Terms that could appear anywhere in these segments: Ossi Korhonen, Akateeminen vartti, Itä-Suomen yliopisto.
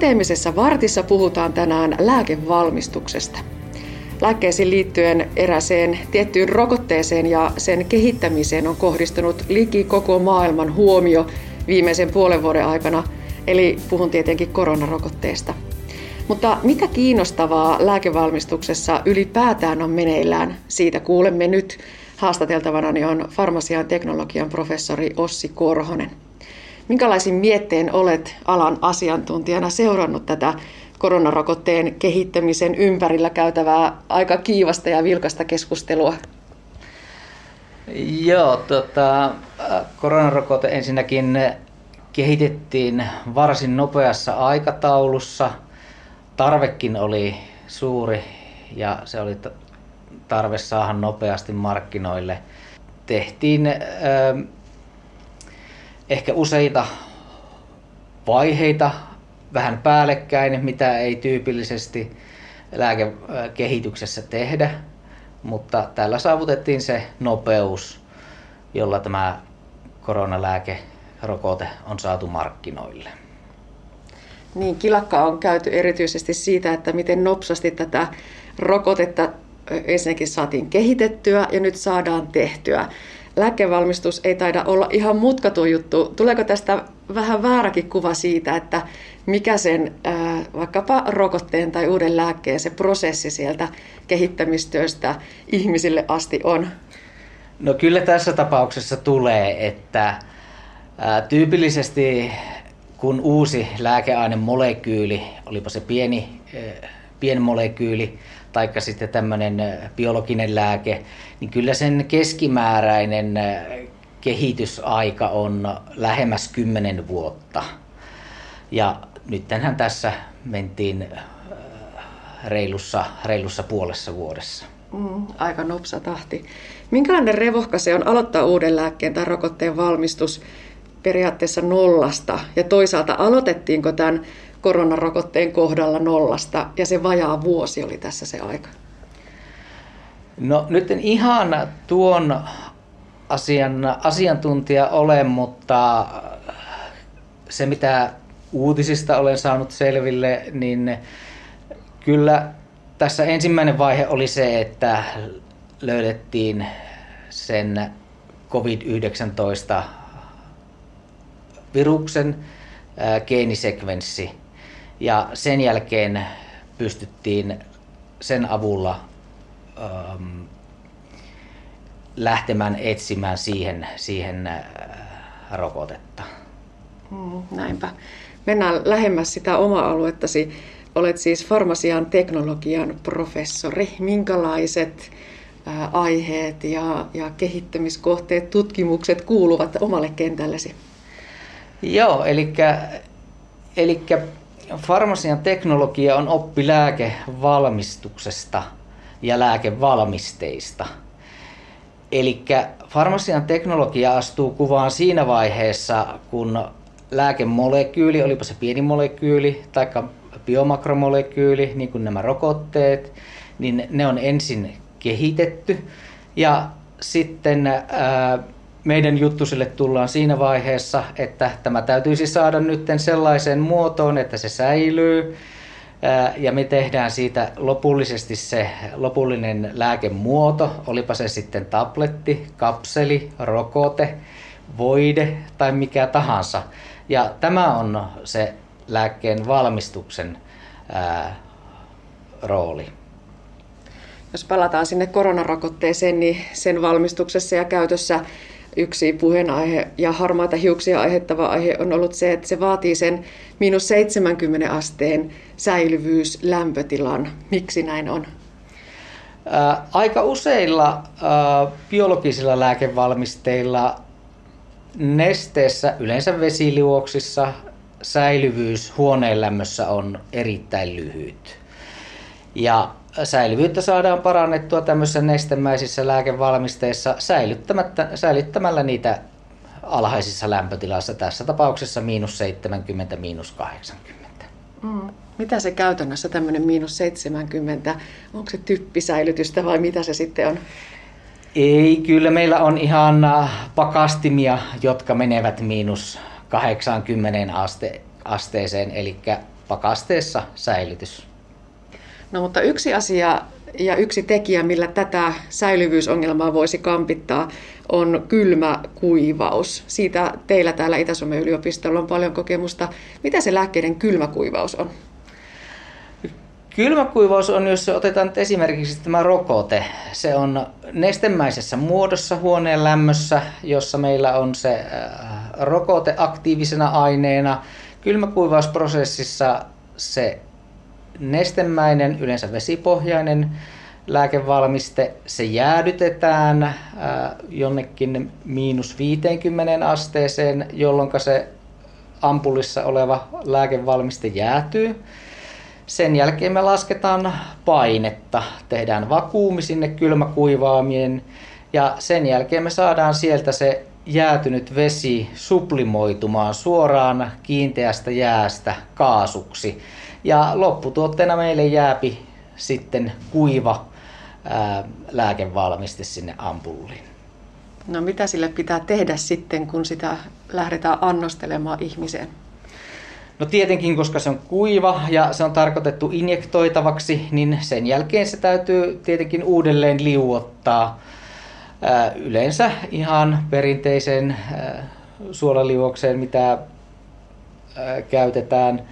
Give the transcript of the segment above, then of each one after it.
Akateemisessa vartissa puhutaan tänään lääkevalmistuksesta. Lääkkeisiin liittyen eräseen tiettyyn rokotteeseen ja sen kehittämiseen on kohdistunut liki koko maailman huomio viimeisen puolen vuoden aikana, eli puhun tietenkin koronarokotteesta. Mutta mitä kiinnostavaa lääkevalmistuksessa ylipäätään on meneillään, siitä kuulemme nyt. Haastateltavanani on farmasian teknologian professori Ossi Korhonen. Minkälaisin miettein olet alan asiantuntijana seurannut tätä koronarokotteen kehittämisen ympärillä käytävää aika kiivasta ja vilkasta keskustelua? Joo, koronarokote ensinnäkin kehitettiin varsin nopeassa aikataulussa. Tarvekin oli suuri ja se oli tarve saada nopeasti markkinoille. Tehtiin ehkä useita vaiheita vähän päällekkäin, mitä ei tyypillisesti lääkekehityksessä tehdä, mutta tällä saavutettiin se nopeus, jolla tämä koronalääkerokote on saatu markkinoille. Niin, kilakkaa on käyty erityisesti siitä, että miten nopsasti tätä rokotetta ensinnäkin saatiin kehitettyä ja nyt saadaan tehtyä. Lääkevalmistus ei taida olla ihan mutkaton juttu. Tuleeko tästä vähän vääräkin kuva siitä, että mikä sen vaikkapa rokotteen tai uuden lääkkeen se prosessi sieltä kehittämistyöstä ihmisille asti on? No kyllä tässä tapauksessa tulee, että tyypillisesti kun uusi lääkeainemolekyyli, olipa se pienmolekyyli, taikka sitten tämmöinen biologinen lääke, niin kyllä sen keskimääräinen kehitysaika on lähemmäs 10 vuotta. Ja nyttenhän tässä mentiin reilussa puolessa vuodessa. Aika nopsa tahti. Minkälainen revohka se on aloittaa uuden lääkkeen tai rokotteen valmistus periaatteessa nollasta? Ja toisaalta aloitettiinko tämän koronarokotteen kohdalla nollasta, ja se vajaa vuosi oli tässä se aika? No nyt en ihan tuon asiantuntija ole, mutta se mitä uutisista olen saanut selville, niin kyllä tässä ensimmäinen vaihe oli se, että löydettiin sen COVID-19 viruksen geenisekvenssi. Ja sen jälkeen pystyttiin sen avulla lähtemään etsimään siihen rokotetta. Näinpä. Mennään lähemmäs sitä omaa aluettasi. Olet siis farmasian teknologian professori. Minkälaiset aiheet ja kehittämiskohteet, tutkimukset kuuluvat omalle kentällesi? Joo, eli farmasian teknologia on oppi lääkevalmistuksesta ja lääkevalmisteista. Eli farmasian teknologia astuu kuvaan siinä vaiheessa, kun lääkemolekyyli, olipa se pieni molekyyli tai biomakromolekyyli, niin kuin nämä rokotteet, niin ne on ensin kehitetty. Ja sitten meidän juttusille tullaan siinä vaiheessa, että tämä täytyisi saada nyt sellaiseen muotoon, että se säilyy, ja me tehdään siitä lopullisesti se lopullinen lääkemuoto, olipa se sitten tabletti, kapseli, rokote, voide tai mikä tahansa. Ja tämä on se lääkkeen valmistuksen rooli. Jos palataan sinne koronarokotteeseen, niin sen valmistuksessa ja käytössä yksi puheenaihe ja harmaita hiuksia aiheuttava aihe on ollut se, että se vaatii sen -70 asteen säilyvyyslämpötilan. Miksi näin on? Aika useilla biologisilla lääkevalmisteilla nesteessä, yleensä vesiliuoksissa, säilyvyys huoneen lämmössä on erittäin lyhyt. Ja säilyvyyttä saadaan parannettua tämmöisissä nestemäisissä lääkevalmisteissa säilyttämällä niitä alhaisissa lämpötilassa, tässä tapauksessa -70, -80. Mitä se käytännössä tämmöinen -70, onko se typpisäilytystä vai mitä se sitten on? Ei, kyllä meillä on ihan pakastimia, jotka menevät -80 asteeseen, eli pakasteessa säilytys. No mutta yksi asia ja yksi tekijä, millä tätä säilyvyysongelmaa voisi kampittaa, on kylmäkuivaus. Siitä teillä täällä Itä-Suomen yliopistolla on paljon kokemusta. Mitä se lääkkeiden kylmäkuivaus on? Kylmäkuivaus on, jos otetaan esimerkiksi tämä rokote, se on nestemäisessä muodossa huoneen lämmössä, jossa meillä on se rokote aktiivisena aineena. Kylmäkuivausprosessissa se nestemäinen, yleensä vesipohjainen lääkevalmiste, se jäädytetään jonnekin -50 asteeseen, jolloin se ampullissa oleva lääkevalmiste jäätyy. Sen jälkeen me lasketaan painetta, tehdään vakuumi sinne kylmäkuivaamien ja sen jälkeen me saadaan sieltä se jäätynyt vesi sublimoitumaan suoraan kiinteästä jäästä kaasuksi. Ja lopputuotteena meille jääpi sitten kuiva lääkevalmiste sinne ampulliin. No mitä sille pitää tehdä sitten, kun sitä lähdetään annostelemaan ihmiseen? No tietenkin, koska se on kuiva ja se on tarkoitettu injektoitavaksi, niin sen jälkeen se täytyy tietenkin uudelleen liuottaa yleensä ihan perinteiseen suolaliuokseen, mitä käytetään.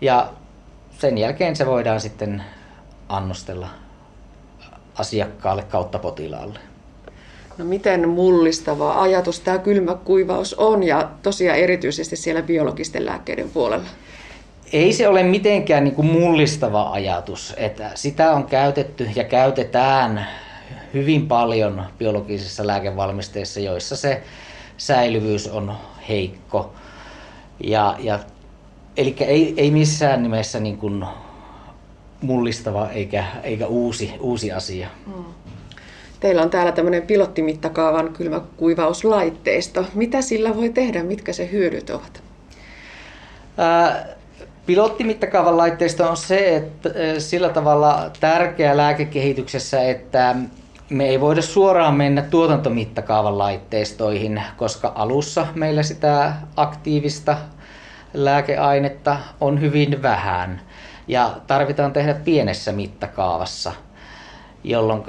Ja sen jälkeen se voidaan sitten annostella asiakkaalle kautta potilaalle. No miten mullistava ajatus tämä kylmäkuivaus on ja tosiaan erityisesti siellä biologisten lääkkeiden puolella? Ei se ole mitenkään niin kuin mullistava ajatus, että sitä on käytetty ja käytetään hyvin paljon biologisissa lääkevalmisteissa, joissa se säilyvyys on heikko. Eli ei missään nimessä niin kuin mullistava eikä uusi asia. Teillä on täällä tämmöinen pilottimittakaavan kylmäkuivauslaitteisto. Mitä sillä voi tehdä? Mitkä se hyödyt ovat? Pilottimittakaavan laitteisto on se, että sillä tavalla tärkeä lääkekehityksessä, että me ei voida suoraan mennä tuotantomittakaavan laitteistoihin, koska alussa meillä sitä aktiivista lääkeainetta on hyvin vähän ja tarvitaan tehdä pienessä mittakaavassa, jolloin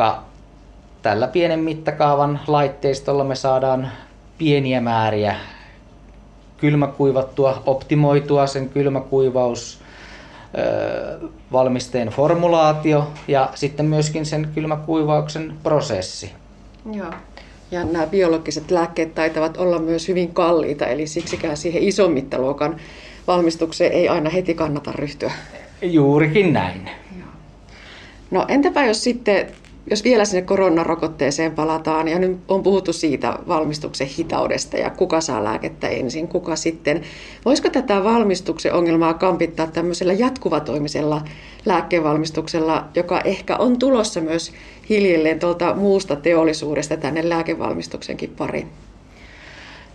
tällä pienen mittakaavan laitteistolla me saadaan pieniä määriä kylmäkuivattua, optimoitua sen kylmäkuivausvalmisteen formulaatio ja sitten myöskin sen kylmäkuivauksen prosessi. Joo. Ja nämä biologiset lääkkeet taitavat olla myös hyvin kalliita, eli siksikään siihen ison mittaluokan valmistukseen ei aina heti kannata ryhtyä. Juurikin näin. Joo. No entäpä jos vielä sinne koronarokotteeseen palataan, ja nyt on puhuttu siitä valmistuksen hitaudesta ja kuka saa lääkettä ensin, kuka sitten. Voisiko tätä valmistuksen ongelmaa kampittaa tämmöisellä jatkuvatoimisella lääkevalmistuksella, joka ehkä on tulossa myös hiljalleen tuolta muusta teollisuudesta tänne lääkevalmistuksenkin pariin?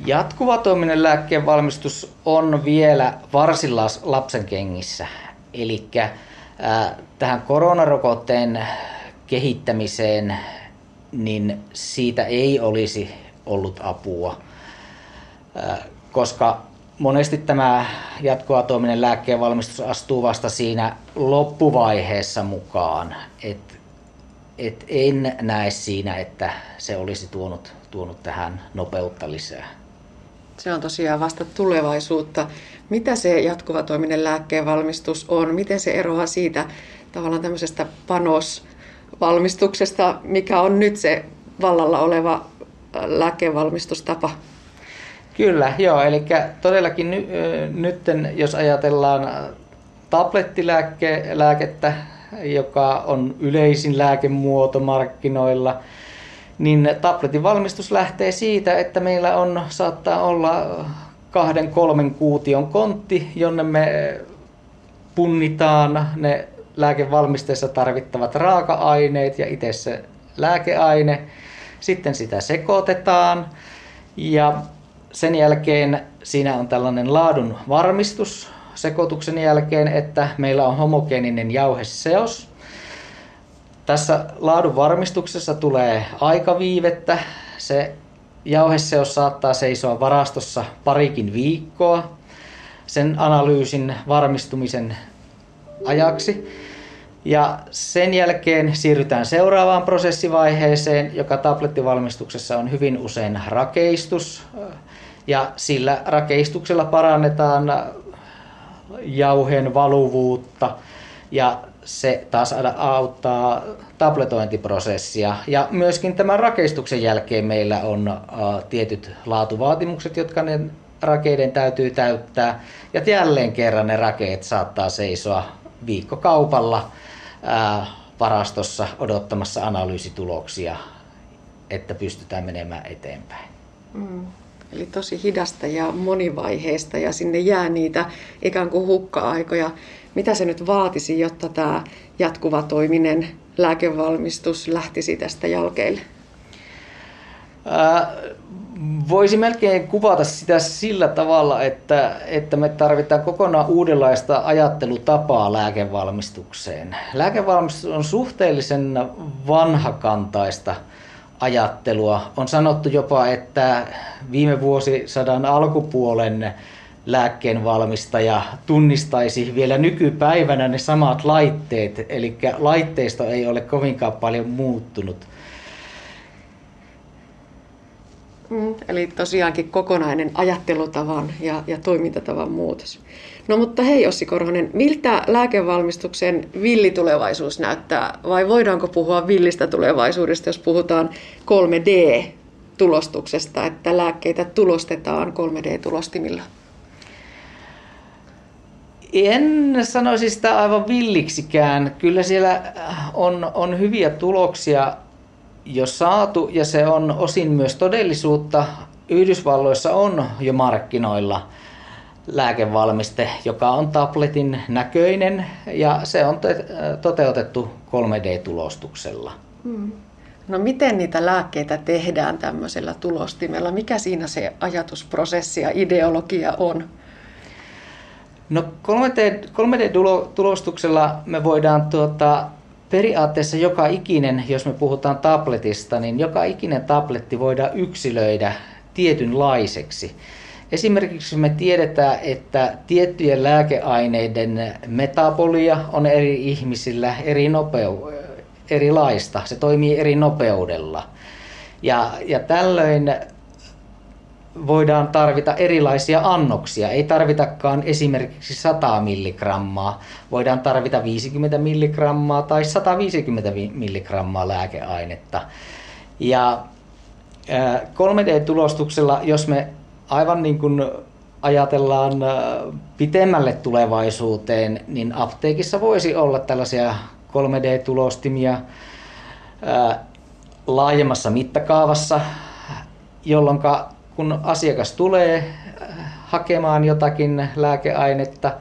Jatkuvatoiminen lääkkeenvalmistus on vielä varsin lapsen kengissä. Eli tähän koronarokotteen kehittämiseen, niin siitä ei olisi ollut apua, koska monesti tämä jatkoatoiminen lääkkeenvalmistus astuu vasta siinä loppuvaiheessa mukaan. Et en näe siinä, että se olisi tuonut tähän nopeutta lisää. Se on tosiaan vasta tulevaisuutta. Mitä se jatkuvatoiminen lääkkeenvalmistus on? Miten se eroaa siitä tavallaan tämmöisestä panosvalmistuksesta, mikä on nyt se vallalla oleva lääkevalmistustapa? Kyllä, joo. Eli todellakin nyt, jos ajatellaan tablettilääkettä, joka on yleisin lääkemuoto markkinoilla, niin tabletin valmistus lähtee siitä, että meillä saattaa olla 2-3 kuution kontti, jonne me punnitaan ne lääkevalmisteessa tarvittavat raaka-aineet ja itse se lääkeaine. Sitten sitä sekoitetaan ja sen jälkeen siinä on tällainen laadun varmistus sekoituksen jälkeen, että meillä on homogeeninen jauheseos. Tässä laadun varmistuksessa tulee aikaviivettä. Se jauheseos saattaa seisoa varastossa parikin viikkoa sen analyysin varmistumisen ajaksi. Ja sen jälkeen siirrytään seuraavaan prosessivaiheeseen, joka tablettivalmistuksessa on hyvin usein rakeistus. Ja sillä rakeistuksella parannetaan jauheen valuvuutta ja se taas auttaa tabletointiprosessia. Ja myöskin tämän rakeistuksen jälkeen meillä on tietyt laatuvaatimukset, jotka ne rakeiden täytyy täyttää. Ja jälleen kerran ne rakeet saattaa seisoa viikkokaupalla varastossa odottamassa analyysituloksia, että pystytään menemään eteenpäin. Mm. Eli tosi hidasta ja monivaiheista ja sinne jää niitä ikään kuin hukka-aikoja. Mitä se nyt vaatisi, jotta tämä jatkuva toiminen lääkevalmistus lähtisi tästä jalkeille? Voisi melkein kuvata sitä sillä tavalla, että me tarvitaan kokonaan uudenlaista ajattelutapaa lääkevalmistukseen. Lääkevalmistus on suhteellisen vanhakantaista ajattelua. On sanottu jopa, että viime vuosisadan alkupuolen lääkkeen valmistaja tunnistaisi vielä nykypäivänä ne samat laitteet, eli laitteisto ei ole kovinkaan paljon muuttunut. Eli tosiaankin kokonainen ajattelutavan ja toimintatavan muutos. No mutta hei Ossi Korhonen, miltä lääkevalmistuksen villitulevaisuus näyttää? Vai voidaanko puhua villistä tulevaisuudesta, jos puhutaan 3D-tulostuksesta, että lääkkeitä tulostetaan 3D-tulostimilla? En sanoisi sitä aivan villiksikään. Kyllä siellä on hyviä tuloksia jo saatu ja se on osin myös todellisuutta. Yhdysvalloissa on jo markkinoilla lääkevalmiste, joka on tabletin näköinen ja se on toteutettu 3D-tulostuksella. No miten niitä lääkkeitä tehdään tämmöisellä tulostimella? Mikä siinä se ajatusprosessi ja ideologia on? No 3D-tulostuksella me voidaan periaatteessa joka ikinen, jos me puhutaan tabletista, niin joka ikinen tabletti voidaan yksilöidä tietynlaiseksi. Esimerkiksi me tiedetään, että tiettyjen lääkeaineiden metabolia on eri ihmisillä erilaista. Se toimii eri nopeudella. Ja tällöin voidaan tarvita erilaisia annoksia. Ei tarvitakaan esimerkiksi 100 milligrammaa. Voidaan tarvita 50 milligrammaa tai 150 milligrammaa lääkeainetta. Ja 3D-tulostuksella, jos me aivan niin kuin ajatellaan pitemmälle tulevaisuuteen, niin apteekissa voisi olla tällaisia 3D-tulostimia laajemmassa mittakaavassa, jolloin kun asiakas tulee hakemaan jotakin lääkeainetta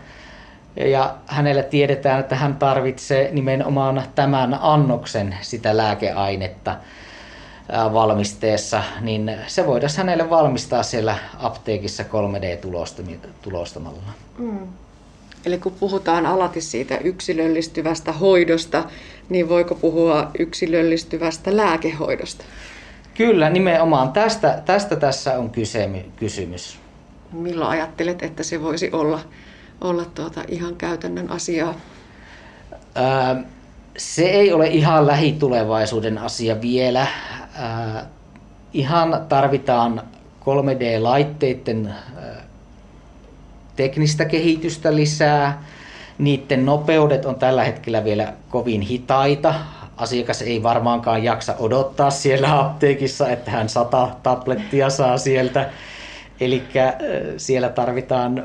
ja hänellä tiedetään, että hän tarvitsee nimenomaan tämän annoksen sitä lääkeainetta valmisteessa, niin se voidaan hänelle valmistaa siellä apteekissa 3D-tulostamalla. Eli kun puhutaan alati siitä yksilöllistyvästä hoidosta, niin voiko puhua yksilöllistyvästä lääkehoidosta? Kyllä, nimenomaan tästä tässä on kysymys. Milloin ajattelet, että se voisi olla ihan käytännön asiaa? Se ei ole ihan lähitulevaisuuden asia vielä. Ihan tarvitaan 3D-laitteiden teknistä kehitystä lisää. Niiden nopeudet on tällä hetkellä vielä kovin hitaita. Asiakas ei varmaankaan jaksa odottaa siellä apteekissa, että hän 100 tablettia saa sieltä. Eli siellä tarvitaan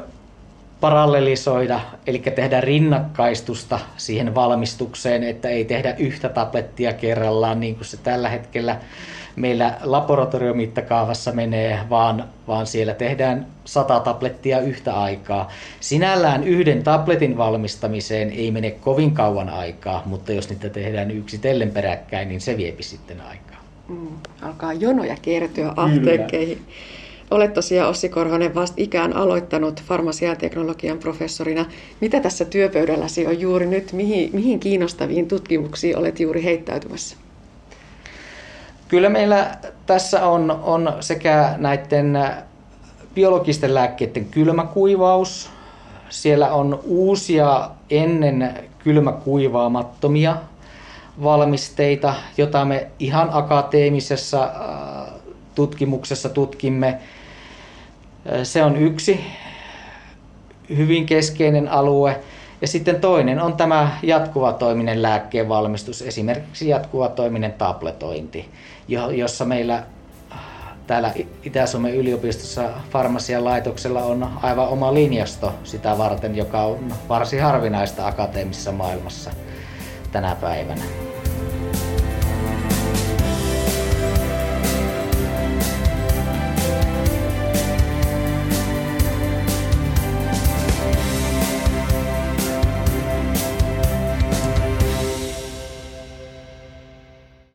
parallelisoida, eli tehdä rinnakkaistusta siihen valmistukseen, että ei tehdä yhtä tablettia kerrallaan, niin kuin se tällä hetkellä meillä laboratoriomittakaavassa menee, vaan siellä tehdään 100 tablettia yhtä aikaa. Sinällään yhden tabletin valmistamiseen ei mene kovin kauan aikaa, mutta jos niitä tehdään yksitellen peräkkäin, niin se viepi sitten aikaa. Alkaa jonoja kertyä apteekkeihin. Olet tosiaan Ossi Korhonen vastikään aloittanut farmasian teknologian professorina. Mitä tässä työpöydälläsi on juuri nyt? Mihin kiinnostaviin tutkimuksiin olet juuri heittäytymässä? Kyllä meillä tässä on sekä näiden biologisten lääkkeiden kylmäkuivaus, Siellä on uusia ennen kylmäkuivaamattomia valmisteita, joita me ihan akateemisessa tutkimuksessa tutkimme. Se on yksi hyvin keskeinen alue. Ja sitten toinen on tämä jatkuvatoiminen lääkkeen valmistus, esimerkiksi jatkuvatoiminen tabletointi, jossa meillä täällä Itä-Suomen yliopistossa farmasian laitoksella on aivan oma linjasto sitä varten, joka on varsin harvinaista akateemisessa maailmassa tänä päivänä.